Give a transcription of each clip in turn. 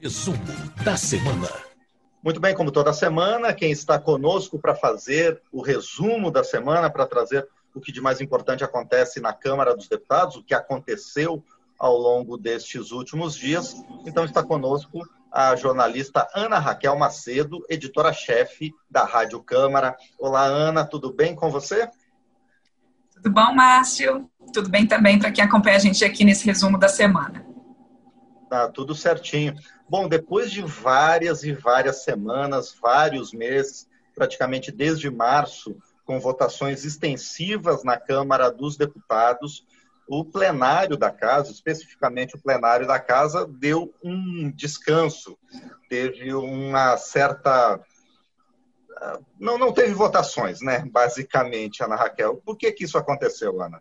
Resumo da semana. Muito bem, como toda semana, quem está conosco para fazer o resumo da semana, para trazer o que de mais importante acontece na Câmara dos Deputados, o que aconteceu ao longo destes últimos dias. Então está conosco a jornalista Ana Raquel Macedo, editora-chefe da Rádio Câmara. Olá, Ana, tudo bem com você? Tudo bom, Márcio? Tudo bem também para quem acompanha a gente aqui nesse resumo da semana. Tá tudo certinho. Bom, depois de várias e várias semanas, vários meses, praticamente desde março, com votações extensivas na Câmara dos Deputados, o plenário da Casa, especificamente o plenário da Casa, deu um descanso. Teve uma certa... Não teve votações, né? Basicamente, Ana Raquel. Por que isso aconteceu, Ana?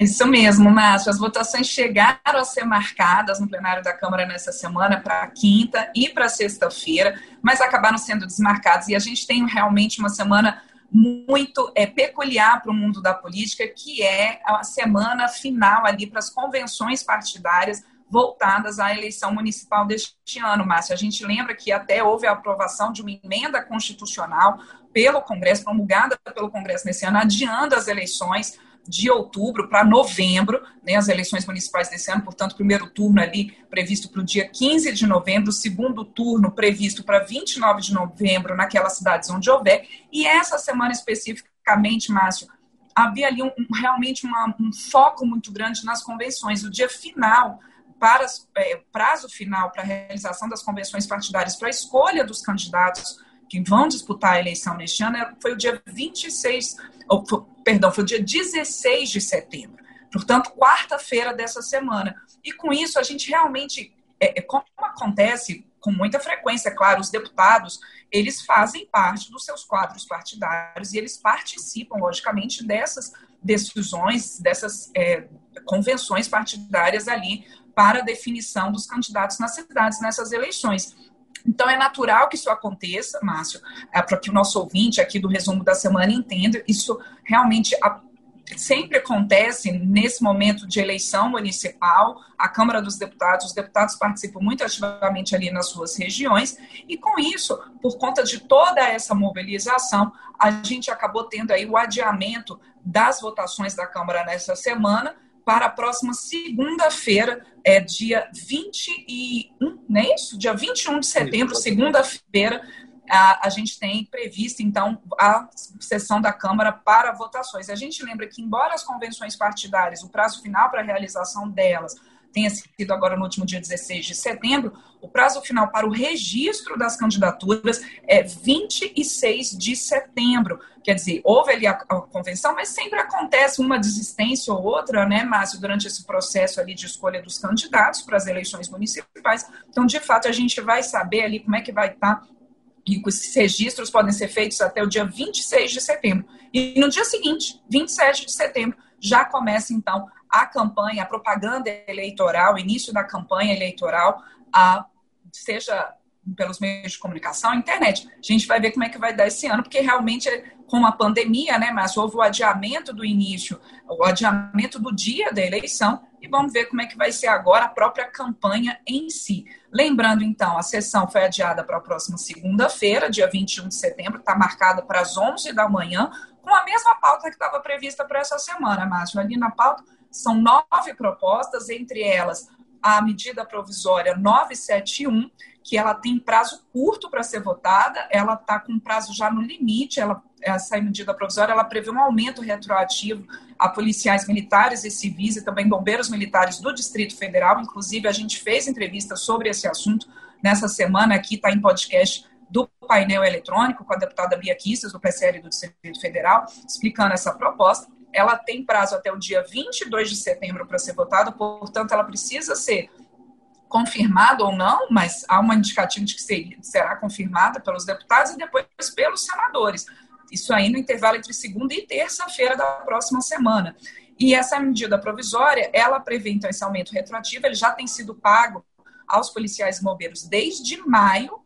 Isso mesmo, Márcio. As votações chegaram a ser marcadas no plenário da Câmara nessa semana para quinta e para sexta-feira, mas acabaram sendo desmarcadas. E a gente tem realmente uma semana muito peculiar para o mundo da política, que é a semana final ali para as convenções partidárias voltadas à eleição municipal deste ano, Márcio. A gente lembra que até houve a aprovação de uma emenda constitucional pelo Congresso, promulgada pelo Congresso nesse ano, adiando as eleições de outubro para novembro, né, as eleições municipais desse ano, portanto, primeiro turno ali previsto para o dia 15 de novembro, segundo turno previsto para 29 de novembro naquelas cidades onde houver, e essa semana especificamente, Márcio, havia ali realmente um foco muito grande nas convenções. O dia final, prazo final para a realização das convenções partidárias para a escolha dos candidatos que vão disputar a eleição neste ano foi o dia 16 de setembro, portanto, quarta-feira dessa semana. E com isso, a gente realmente, como acontece com muita frequência, claro, os deputados, eles fazem parte dos seus quadros partidários e eles participam, logicamente, dessas decisões, dessas convenções partidárias ali para a definição dos candidatos nas cidades nessas eleições. Então, é natural que isso aconteça, Márcio, para que o nosso ouvinte aqui do Resumo da Semana entenda. Isso realmente sempre acontece nesse momento de eleição municipal. A Câmara dos Deputados, os deputados participam muito ativamente ali nas suas regiões. E com isso, por conta de toda essa mobilização, a gente acabou tendo aí o adiamento das votações da Câmara nessa semana, para a próxima segunda-feira, dia 21, não é isso? Dia 21 de setembro, segunda-feira, a gente tem previsto, então, a sessão da Câmara para votações. A gente lembra que, embora as convenções partidárias, o prazo final para a realização delas tenha sido agora no último dia 16 de setembro, o prazo final para o registro das candidaturas é 26 de setembro. Quer dizer, houve ali a convenção, mas sempre acontece uma desistência ou outra, né, Márcio, durante esse processo ali de escolha dos candidatos para as eleições municipais. Então, de fato, a gente vai saber ali como é que vai estar, e esses registros podem ser feitos até o dia 26 de setembro. E no dia seguinte, 27 de setembro, já começa, então, a campanha, a propaganda eleitoral, o início da campanha eleitoral, seja pelos meios de comunicação, a internet. A gente vai ver como é que vai dar esse ano, porque realmente com a pandemia, né, mas houve o adiamento do início, o adiamento do dia da eleição, e vamos ver como é que vai ser agora a própria campanha em si. Lembrando, então, a sessão foi adiada para a próxima segunda-feira, dia 21 de setembro, está marcada para as 11 da manhã, com a mesma pauta que estava prevista para essa semana, Márcio. Ali na pauta são 9 propostas, entre elas a medida provisória 971, que ela tem prazo curto para ser votada, ela está com prazo já no limite. Essa medida provisória, ela prevê um aumento retroativo a policiais militares e civis e também bombeiros militares do Distrito Federal. Inclusive, a gente fez entrevista sobre esse assunto nessa semana aqui, está em podcast do Painel Eletrônico, com a deputada Bia Kicis, do PSL do Distrito Federal, explicando essa proposta. Ela tem prazo até o dia 22 de setembro para ser votada, portanto, ela precisa ser confirmada ou não, mas há uma indicativa de que será confirmada pelos deputados e depois pelos senadores. Isso aí no intervalo entre segunda e terça-feira da próxima semana. E essa medida provisória, ela prevê, então, esse aumento retroativo. Ele já tem sido pago aos policiais e bombeiros desde maio,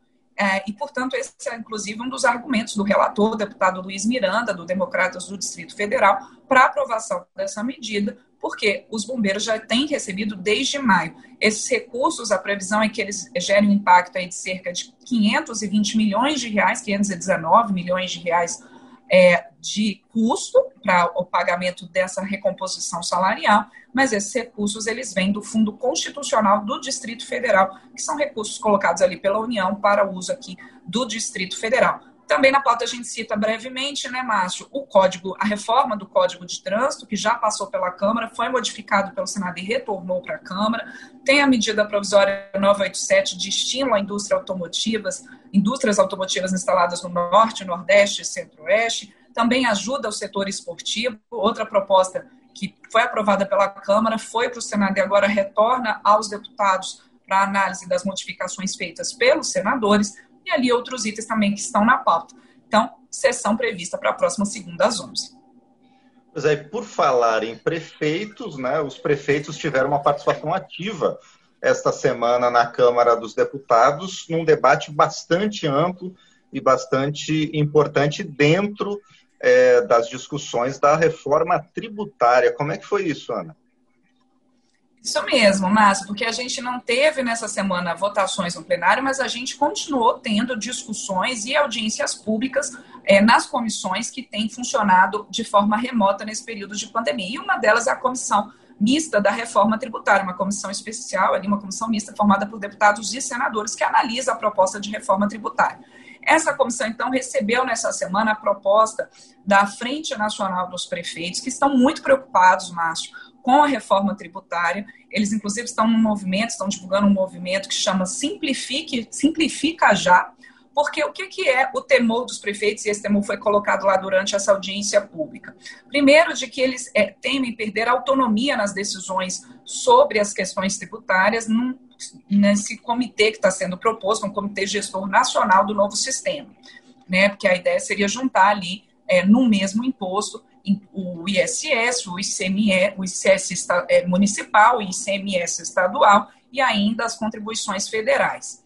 E, portanto, esse é, inclusive, um dos argumentos do relator, deputado Luiz Miranda, do Democratas do Distrito Federal, para aprovação dessa medida, porque os bombeiros já têm recebido desde maio. Esses recursos, a previsão é que eles gerem um impacto aí de cerca de 520 milhões de reais, 519 milhões de reais de custo para o pagamento dessa recomposição salarial, mas esses recursos eles vêm do Fundo Constitucional do Distrito Federal, que são recursos colocados ali pela União para o uso aqui do Distrito Federal. Também na pauta a gente cita brevemente, né, Márcio, o código, a reforma do Código de Trânsito, que já passou pela Câmara, foi modificado pelo Senado e retornou para a Câmara. Tem a medida provisória 987 de estímulo à indústrias automotivas instaladas no Norte, Nordeste e Centro-Oeste. Também ajuda o setor esportivo. Outra proposta que foi aprovada pela Câmara foi para o Senado e agora retorna aos deputados para análise das modificações feitas pelos senadores. E ali outros itens também que estão na pauta. Então, sessão prevista para a próxima segunda às 11. Pois é, por falar em prefeitos, né, os prefeitos tiveram uma participação ativa esta semana na Câmara dos Deputados, num debate bastante amplo e bastante importante dentro das discussões da reforma tributária. Como é que foi isso, Ana? Isso mesmo, Márcio, porque a gente não teve nessa semana votações no plenário, mas a gente continuou tendo discussões e audiências públicas nas comissões que têm funcionado de forma remota nesse período de pandemia. E uma delas é a Comissão Mista da Reforma Tributária, uma comissão especial, ali, uma comissão mista formada por deputados e senadores que analisa a proposta de reforma tributária. Essa comissão, então, recebeu nessa semana a proposta da Frente Nacional dos Prefeitos, que estão muito preocupados, Márcio, com a reforma tributária. Eles, inclusive, estão divulgando um movimento que chama Simplifica Já, porque o que é o temor dos prefeitos, e esse temor foi colocado lá durante essa audiência pública? Primeiro, de que eles temem perder autonomia nas decisões sobre as questões tributárias nesse comitê que está sendo proposto, um comitê gestor nacional do novo sistema, né? Porque a ideia seria juntar ali, no mesmo imposto, o ISS, o ICS municipal, o ICMS estadual e ainda as contribuições federais.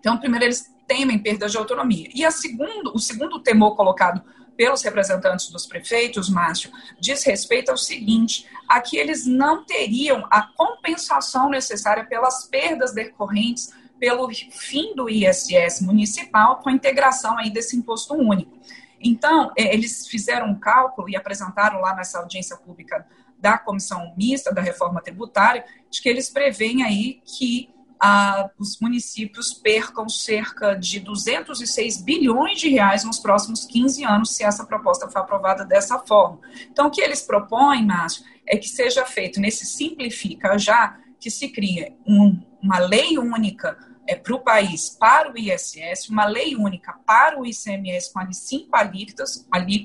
Então, primeiro, eles temem perda de autonomia. E o segundo temor colocado pelos representantes dos prefeitos, Márcio, diz respeito ao seguinte: a que eles não teriam a compensação necessária pelas perdas decorrentes pelo fim do ISS municipal com a integração aí desse imposto único. Então, eles fizeram um cálculo e apresentaram lá nessa audiência pública da Comissão Mista da Reforma Tributária, de que eles preveem aí que os municípios percam cerca de 206 bilhões de reais nos próximos 15 anos, se essa proposta for aprovada dessa forma. Então, o que eles propõem, Márcio, é que seja feito nesse Simplifica Já, que se cria uma lei única para o país, para o ISS, uma lei única para o ICMS com 5 alíquotas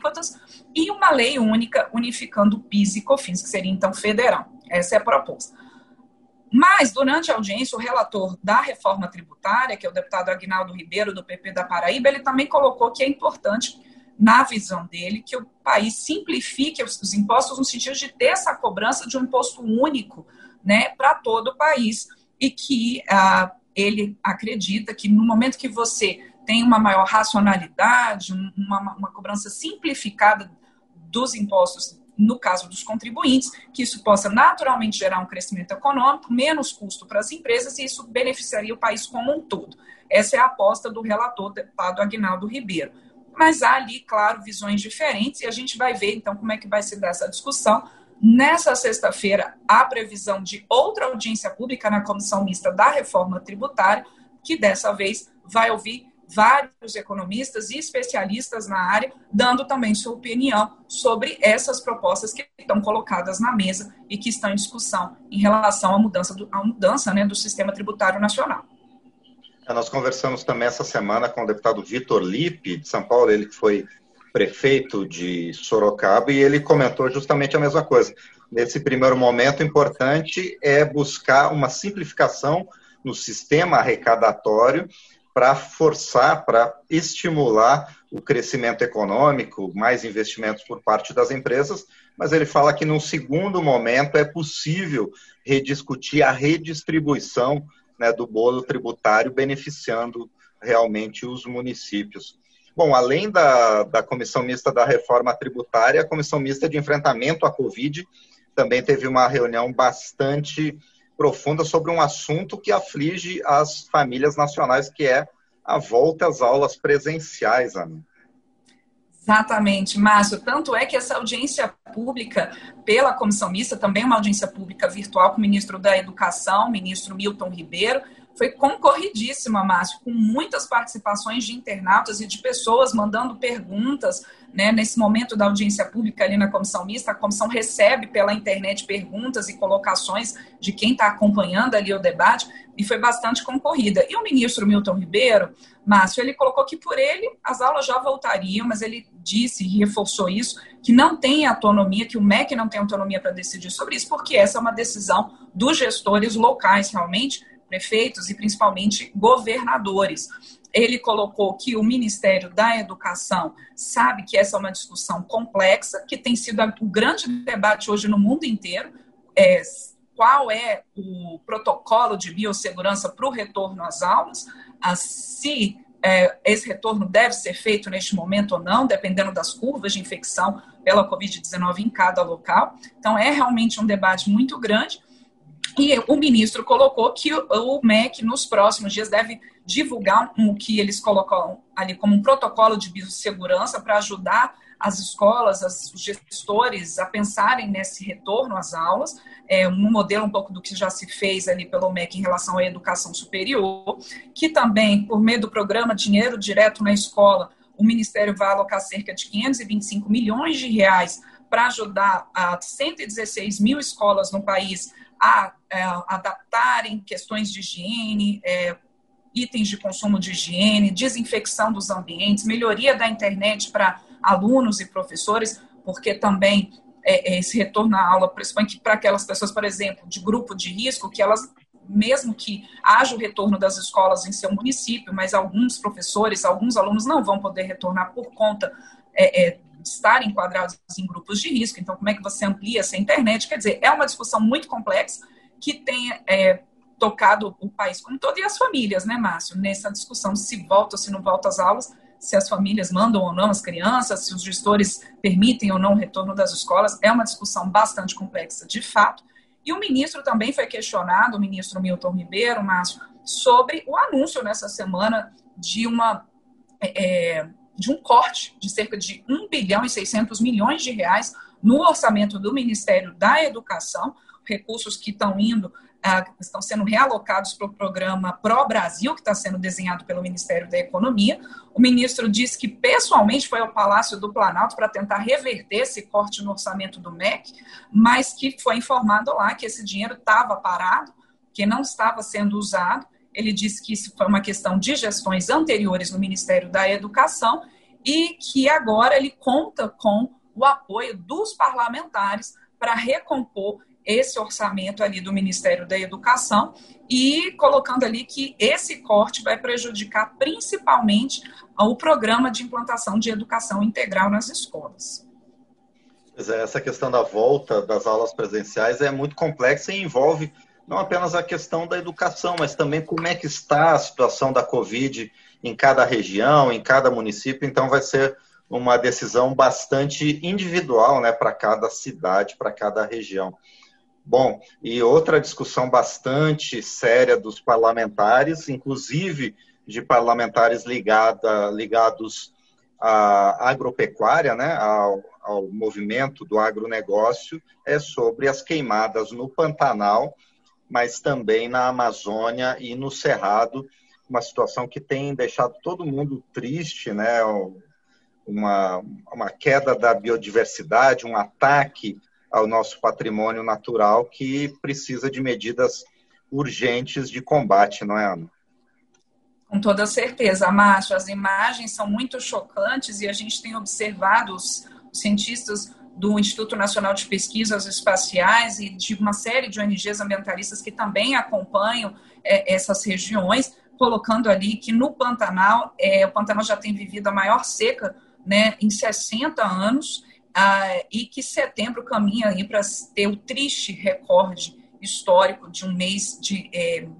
e uma lei única unificando PIS e COFINS, que seria então federal. Essa é a proposta. Mas, durante a audiência, o relator da reforma tributária, que é o deputado Agnaldo Ribeiro, do PP da Paraíba, ele também colocou que é importante, na visão dele, que o país simplifique os impostos no sentido de ter essa cobrança de um imposto único, né, para todo o país, e que ele acredita que no momento que você tem uma maior racionalidade, uma cobrança simplificada dos impostos, no caso dos contribuintes, que isso possa naturalmente gerar um crescimento econômico, menos custo para as empresas, e isso beneficiaria o país como um todo. Essa é a aposta do relator, deputado Agnaldo Ribeiro. Mas há ali, claro, visões diferentes, e a gente vai ver, então, como é que vai se dar essa discussão. Nessa sexta-feira, há previsão de outra audiência pública na Comissão Mista da Reforma Tributária, que dessa vez vai ouvir vários economistas e especialistas na área, dando também sua opinião sobre essas propostas que estão colocadas na mesa e que estão em discussão em relação à mudança, né, do sistema tributário nacional. Nós conversamos também essa semana com o deputado Vitor Lippe, de São Paulo, ele que foi prefeito de Sorocaba, e ele comentou justamente a mesma coisa. Nesse primeiro momento, o importante é buscar uma simplificação no sistema arrecadatório para forçar, para estimular o crescimento econômico, mais investimentos por parte das empresas, mas ele fala que num segundo momento é possível rediscutir a redistribuição, né, do bolo tributário, beneficiando realmente os municípios. Bom, além da Comissão Mista da Reforma Tributária, a Comissão Mista de Enfrentamento à Covid também teve uma reunião bastante profunda sobre um assunto que aflige as famílias nacionais, que é a volta às aulas presenciais, Ana. Exatamente, Márcio. Tanto é que essa audiência pública pela Comissão Mista, também uma audiência pública virtual com o ministro da Educação, ministro Milton Ribeiro, foi concorridíssima, Márcio, com muitas participações de internautas e de pessoas mandando perguntas, né? Nesse momento da audiência pública ali na Comissão Mista, a comissão recebe pela internet perguntas e colocações de quem está acompanhando ali o debate e foi bastante concorrida. E o ministro Milton Ribeiro, Márcio, ele colocou que por ele as aulas já voltariam, mas ele disse e reforçou isso, que não tem autonomia, que o MEC não tem autonomia para decidir sobre isso, porque essa é uma decisão dos gestores locais realmente, prefeitos e principalmente governadores. Ele colocou que o Ministério da Educação sabe que essa é uma discussão complexa, que tem sido o grande debate hoje no mundo inteiro, qual é o protocolo de biossegurança para o retorno às aulas, se esse retorno deve ser feito neste momento ou não, dependendo das curvas de infecção pela Covid-19 em cada local. Então, é realmente um debate muito grande. E o ministro colocou que o MEC, nos próximos dias, deve divulgar o que eles colocam ali como um protocolo de biossegurança para ajudar as escolas, os gestores a pensarem nesse retorno às aulas, um modelo um pouco do que já se fez ali pelo MEC em relação à educação superior, que também, por meio do programa Dinheiro Direto na Escola, o Ministério vai alocar cerca de R$525 milhões para ajudar a 116 mil escolas no país a adaptarem questões de higiene, itens de consumo de higiene, desinfecção dos ambientes, melhoria da internet para alunos e professores, porque também esse retorno à aula, principalmente para aquelas pessoas, por exemplo, de grupo de risco, que elas, mesmo que haja o retorno das escolas em seu município, mas alguns professores, alguns alunos não vão poder retornar por conta estar enquadrados em grupos de risco. Então, como é que você amplia essa internet? Quer dizer, é uma discussão muito complexa que tem tocado o país como todo e as famílias, né, Márcio? Nessa discussão, se volta ou se não volta às aulas, se as famílias mandam ou não as crianças, se os gestores permitem ou não o retorno das escolas, é uma discussão bastante complexa, de fato. E o ministro também foi questionado, o ministro Milton Ribeiro, Márcio, sobre o anúncio nessa semana de um corte de cerca de R$1,6 bilhão no orçamento do Ministério da Educação, recursos que estão sendo realocados para o programa Pro Brasil, que está sendo desenhado pelo Ministério da Economia. O ministro disse que pessoalmente foi ao Palácio do Planalto para tentar reverter esse corte no orçamento do MEC, mas que foi informado lá que esse dinheiro estava parado, que não estava sendo usado. Ele disse que isso foi uma questão de gestões anteriores no Ministério da Educação e que agora ele conta com o apoio dos parlamentares para recompor esse orçamento ali do Ministério da Educação e colocando ali que esse corte vai prejudicar principalmente o programa de implantação de educação integral nas escolas. Pois é, essa questão da volta das aulas presenciais é muito complexa e envolve não apenas a questão da educação, mas também como é que está a situação da Covid em cada região, em cada município. Então, vai ser uma decisão bastante individual, né, para cada cidade, para cada região. Bom, e outra discussão bastante séria dos parlamentares, inclusive de parlamentares ligados à agropecuária, né, ao movimento do agronegócio, é sobre as queimadas no Pantanal, mas também na Amazônia e no Cerrado, uma situação que tem deixado todo mundo triste, né? Uma queda da biodiversidade, um ataque ao nosso patrimônio natural que precisa de medidas urgentes de combate, não é, Ana? Com toda certeza, Márcio. As imagens são muito chocantes e a gente tem observado os cientistas do Instituto Nacional de Pesquisas Espaciais e de uma série de ONGs ambientalistas que também acompanham essas regiões, colocando ali que no Pantanal, o Pantanal já tem vivido a maior seca, né, em 60 anos e que setembro caminha aí para ter o triste recorde histórico de um mês de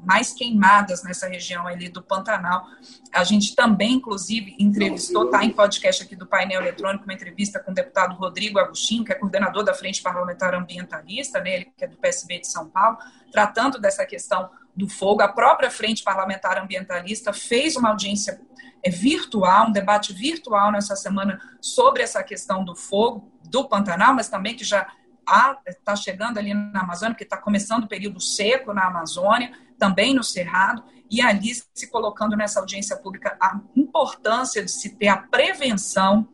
mais queimadas nessa região ali do Pantanal. A gente também, inclusive, entrevistou, está em podcast aqui do Painel Eletrônico, uma entrevista com o deputado Rodrigo Agostinho, que é coordenador da Frente Parlamentar Ambientalista, né, ele que é do PSB de São Paulo, tratando dessa questão do fogo. A própria Frente Parlamentar Ambientalista fez uma audiência virtual, um debate virtual nessa semana sobre essa questão do fogo do Pantanal, mas também que já está chegando ali na Amazônia, porque está começando o período seco na Amazônia, também no Cerrado, e ali se colocando nessa audiência pública a importância de se ter a prevenção,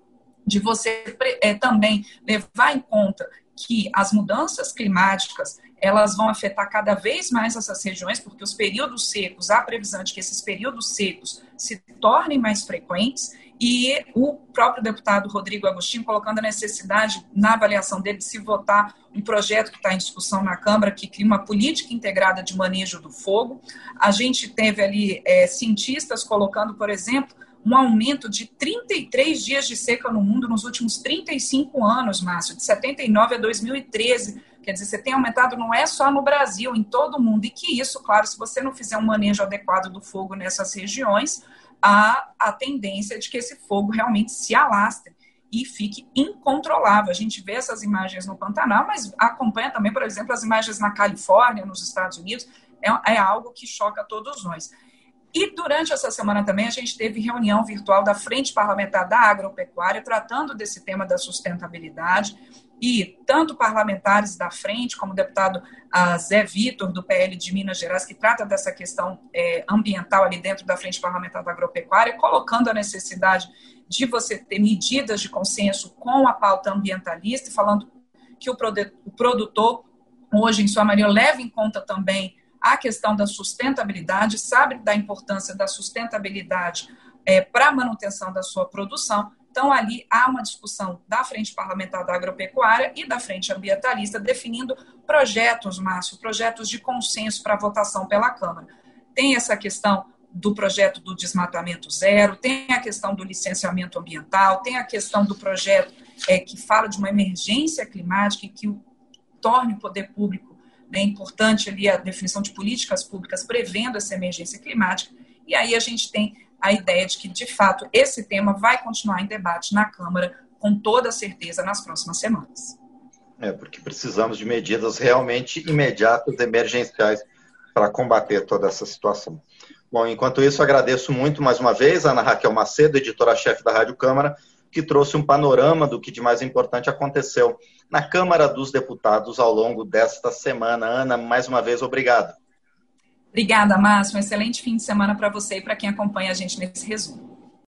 de você também levar em conta que as mudanças climáticas elas vão afetar cada vez mais essas regiões, porque os períodos secos, há previsão de que esses períodos secos se tornem mais frequentes, e o próprio deputado Rodrigo Agostinho colocando a necessidade, na avaliação dele, de se votar um projeto que está em discussão na Câmara, que cria uma política integrada de manejo do fogo. A gente teve ali cientistas colocando, por exemplo, um aumento de 33 dias de seca no mundo nos últimos 35 anos, Márcio, de 79 a 2013, quer dizer, você tem aumentado, não é só no Brasil, em todo o mundo, e que isso, claro, se você não fizer um manejo adequado do fogo nessas regiões, há a tendência de que esse fogo realmente se alastre e fique incontrolável. A gente vê essas imagens no Pantanal, mas acompanha também, por exemplo, as imagens na Califórnia, nos Estados Unidos, é algo que choca todos nós. E durante essa semana também a gente teve reunião virtual da Frente Parlamentar da Agropecuária, tratando desse tema da sustentabilidade, e tanto parlamentares da frente, como o deputado Zé Vitor, do PL de Minas Gerais, que trata dessa questão ambiental ali dentro da Frente Parlamentar da Agropecuária, colocando a necessidade de você ter medidas de consenso com a pauta ambientalista, falando que o produtor, hoje, em sua maioria, leva em conta também a questão da sustentabilidade, sabe da importância da sustentabilidade para a manutenção da sua produção. Então, ali há uma discussão da Frente Parlamentar da Agropecuária e da Frente Ambientalista definindo projetos, Márcio, projetos de consenso para votação pela Câmara. Tem essa questão do projeto do desmatamento zero, tem a questão do licenciamento ambiental, tem a questão do projeto que fala de uma emergência climática e que torne o poder público, né, importante ali a definição de políticas públicas prevendo essa emergência climática. E aí a gente tem a ideia de que, de fato, esse tema vai continuar em debate na Câmara, com toda certeza, nas próximas semanas. Porque precisamos de medidas realmente imediatas, emergenciais, para combater toda essa situação. Bom, enquanto isso, agradeço muito, mais uma vez, a Ana Raquel Macedo, editora-chefe da Rádio Câmara, que trouxe um panorama do que de mais importante aconteceu na Câmara dos Deputados ao longo desta semana. Ana, mais uma vez, obrigado. Obrigada, Márcio. Um excelente fim de semana para você e para quem acompanha a gente nesse resumo.